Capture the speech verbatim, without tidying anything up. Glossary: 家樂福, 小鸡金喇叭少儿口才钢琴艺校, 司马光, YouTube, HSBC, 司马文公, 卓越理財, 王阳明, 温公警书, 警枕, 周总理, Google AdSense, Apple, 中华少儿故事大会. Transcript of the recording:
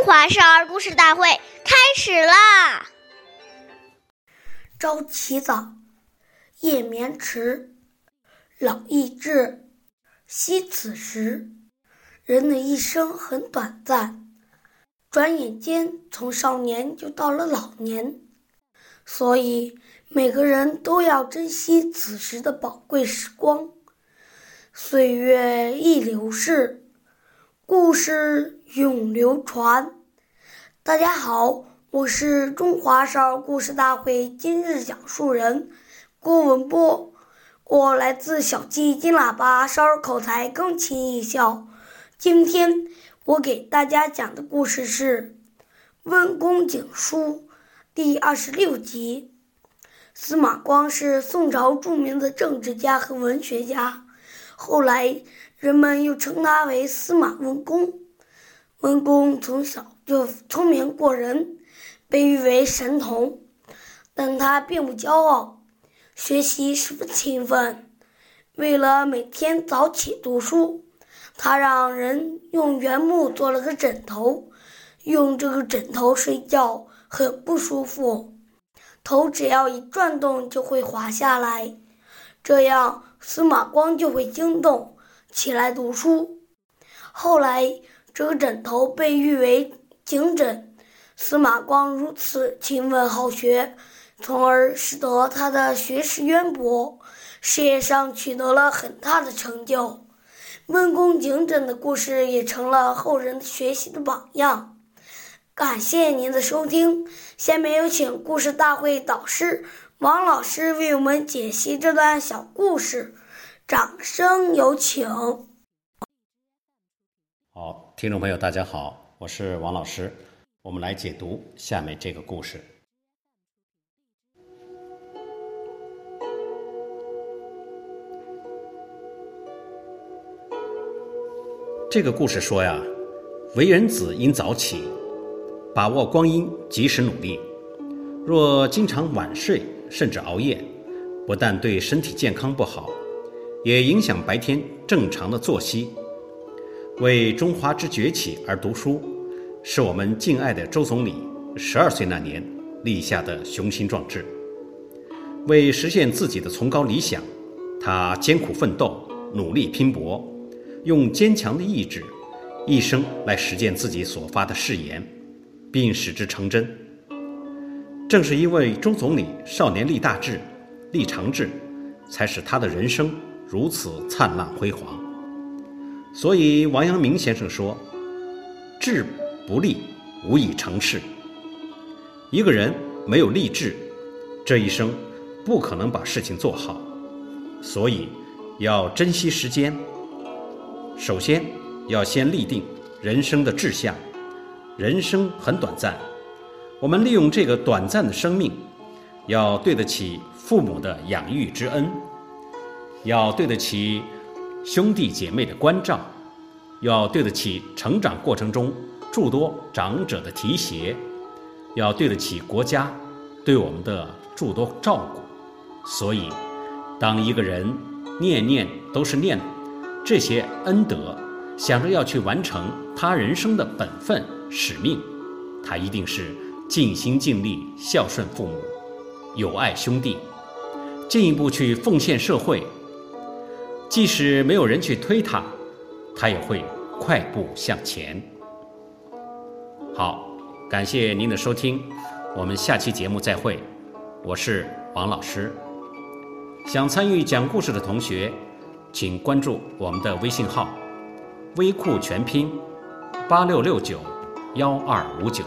中华少儿故事大会开始啦！朝起早，夜眠迟，老易至，惜此时。人的一生很短暂，转眼间从少年就到了老年，所以每个人都要珍惜此时的宝贵时光。岁月易流逝，故事永流传。大家好，我是中华少儿故事大会今日讲述人郭文波，我来自小鸡金喇叭少儿口才钢琴艺校。今天我给大家讲的故事是温公警书第二十六集。司马光是宋朝著名的政治家和文学家，后来人们又称他为司马文公。文公从小就聪明过人，被誉为神童，但他并不骄傲，学习十分勤奋。为了每天早起读书，他让人用原木做了个枕头，用这个枕头睡觉很不舒服，头只要一转动就会滑下来，这样司马光就会惊动起来读书。后来这个枕头被誉为警枕。司马光如此勤奋好学，从而使得他的学识渊博，事业上取得了很大的成就。温公警枕的故事也成了后人学习的榜样。感谢您的收听，下面有请故事大会导师王老师为我们解析这段小故事，掌声有请。好，听众朋友大家好，我是王老师，我们来解读下面这个故事。这个故事说呀，为人子应早起，把握光阴，及时努力。若经常晚睡甚至熬夜，不但对身体健康不好，也影响白天正常的作息。为中华之崛起而读书，是我们敬爱的周总理十二岁那年立下的雄心壮志。为实现自己的崇高理想，他艰苦奋斗，努力拼搏，用坚强的意志一生来实践自己所发的誓言，并使之成真。正是因为周总理少年立大志、立长志，才使他的人生如此灿烂辉煌。所以王阳明先生说，志不立，无以成事。一个人没有立志，这一生不可能把事情做好。所以要珍惜时间，首先要先立定人生的志向。人生很短暂，我们利用这个短暂的生命，要对得起父母的养育之恩，要对得起兄弟姐妹的关照，要对得起成长过程中诸多长者的提携，要对得起国家对我们的诸多照顾。所以当一个人念念都是念这些恩德，想着要去完成他人生的本分使命，他一定是尽心尽力孝顺父母，友爱兄弟，进一步去奉献社会。即使没有人去推他，他也会快步向前。好，感谢您的收听，我们下期节目再会。我是王老师。想参与讲故事的同学，请关注我们的微信号微库全拼八六六九一二五九。